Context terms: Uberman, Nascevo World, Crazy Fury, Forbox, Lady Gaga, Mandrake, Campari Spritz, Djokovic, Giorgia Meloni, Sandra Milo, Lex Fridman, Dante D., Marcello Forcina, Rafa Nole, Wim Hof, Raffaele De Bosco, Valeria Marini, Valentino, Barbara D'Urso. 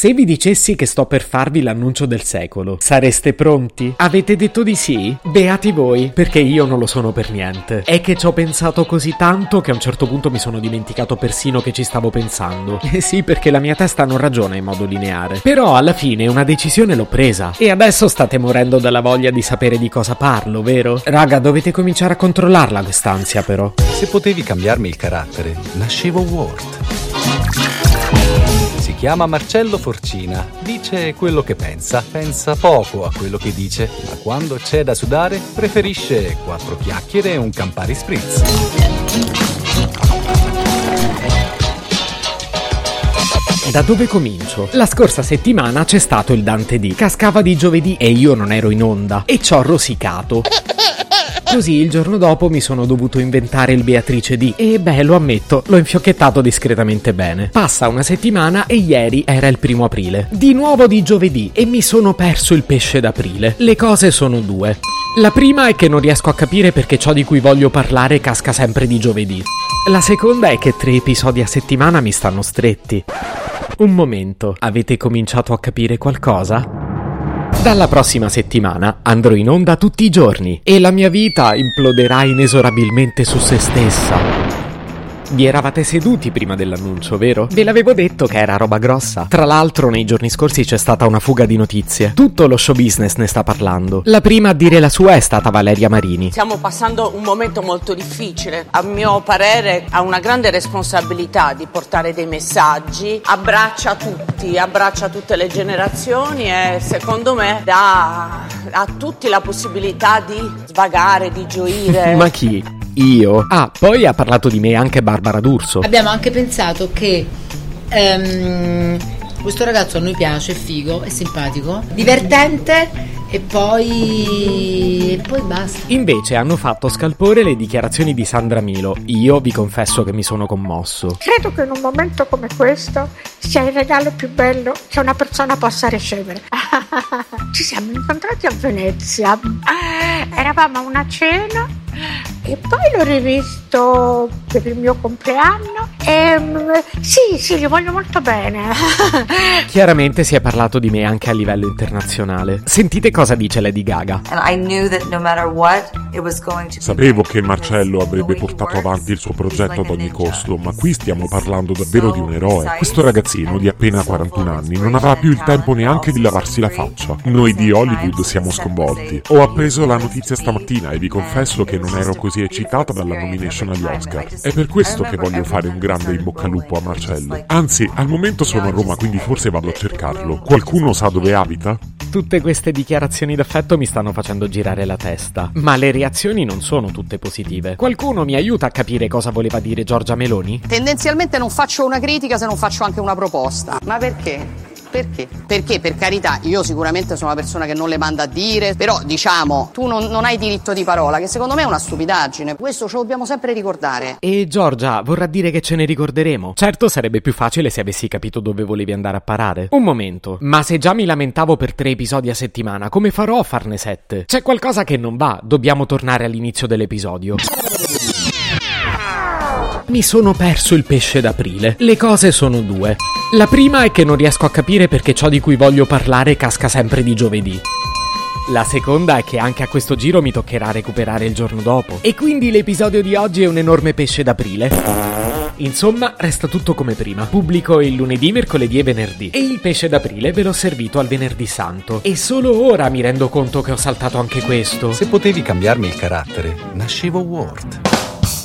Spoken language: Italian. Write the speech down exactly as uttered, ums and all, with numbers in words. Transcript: Se vi dicessi che sto per farvi l'annuncio del secolo, sareste pronti? Avete detto di sì? Beati voi, perché io non lo sono per niente. È che ci ho pensato così tanto che a un certo punto mi sono dimenticato persino che ci stavo pensando. Eh sì, perché la mia testa non ragiona in modo lineare. Però alla fine una decisione l'ho presa. E adesso state morendo dalla voglia di sapere di cosa parlo, vero? Raga, dovete cominciare a controllarla quest'ansia però. Se potevi cambiarmi il carattere, nascevo World. Si chiama Marcello Forcina, dice quello che pensa, pensa poco a quello che dice, ma quando c'è da sudare preferisce quattro chiacchiere e un Campari Spritz. Da dove comincio? La scorsa settimana c'è stato il Dante D. Cascava di giovedì e io non ero in onda e ci ho rosicato. Così il giorno dopo mi sono dovuto inventare il Beatrice D. E beh, lo ammetto, l'ho infiocchettato discretamente bene. Passa una settimana e ieri era il primo aprile. Di nuovo di giovedì e mi sono perso il pesce d'aprile. Le cose sono due. La prima è che non riesco a capire perché ciò di cui voglio parlare casca sempre di giovedì. La seconda è che tre episodi a settimana mi stanno stretti. Un momento, avete cominciato a capire qualcosa? Dalla prossima settimana andrò in onda tutti i giorni e la mia vita imploderà inesorabilmente su se stessa. Vi eravate seduti prima dell'annuncio, vero? Ve l'avevo detto che era roba grossa. Tra l'altro nei giorni scorsi c'è stata una fuga di notizie. Tutto lo show business ne sta parlando. La prima a dire la sua è stata Valeria Marini. Stiamo passando un momento molto difficile. A mio parere ha una grande responsabilità di portare dei messaggi. Abbraccia tutti. Abbraccia tutte le generazioni e secondo me dà a tutti la possibilità di svagare, di gioire. Ma chi? Io? Ah, poi ha parlato di me anche Barbara D'Urso. Abbiamo anche pensato che um, questo ragazzo a noi piace, è figo, è simpatico, divertente. E poi... e poi basta. Invece hanno fatto scalpore le dichiarazioni di Sandra Milo. Io vi confesso che mi sono commosso. Credo che in un momento come questo sia il regalo più bello che una persona possa ricevere. Ci siamo incontrati a Venezia. Eravamo a una cena e poi l'ho rivisto per il mio compleanno. E, sì, sì, li voglio molto bene. Chiaramente si è parlato di me anche a livello internazionale. Sentite cosa dice Lady Gaga. Sapevo che Marcello avrebbe portato avanti il suo progetto ad ogni costo, ma qui stiamo parlando davvero di un eroe. Questo ragazzino di appena quarantuno anni non avrà più il tempo neanche di lavarsi la faccia. Noi di Hollywood siamo sconvolti. Ho appreso la notizia stamattina e vi confesso che non ero così eccitata dalla nomination agli Oscar. È per questo che voglio fare un grande in bocca al lupo a Marcello. Anzi, al momento sono a Roma, quindi forse vado a cercarlo. Qualcuno sa dove abita? Tutte queste dichiarazioni d'affetto mi stanno facendo girare la testa, ma le reazioni non sono tutte positive. Qualcuno mi aiuta a capire cosa voleva dire Giorgia Meloni? Tendenzialmente non faccio una critica se non faccio anche una proposta. Ma perché? Perché? Perché, per carità, io sicuramente sono una persona che non le manda a dire, però diciamo, tu non, non hai diritto di parola, che secondo me è una stupidaggine. Questo ce lo dobbiamo sempre ricordare. E Giorgia, vorrà dire che ce ne ricorderemo. Certo, sarebbe più facile se avessi capito dove volevi andare a parare. Un momento, ma se già mi lamentavo per tre episodi a settimana, come farò a farne sette? C'è qualcosa che non va, dobbiamo tornare all'inizio dell'episodio. Mi sono perso il pesce d'aprile. Le cose sono due. La prima è che non riesco a capire perché ciò di cui voglio parlare casca sempre di giovedì. La seconda è che anche a questo giro mi toccherà recuperare il giorno dopo. E quindi l'episodio di oggi è un enorme pesce d'aprile. Insomma, resta tutto come prima. Pubblico il lunedì, mercoledì e venerdì. E il pesce d'aprile ve l'ho servito al venerdì santo. E solo ora mi rendo conto che ho saltato anche questo. Se potevi cambiarmi il carattere, nascevo World.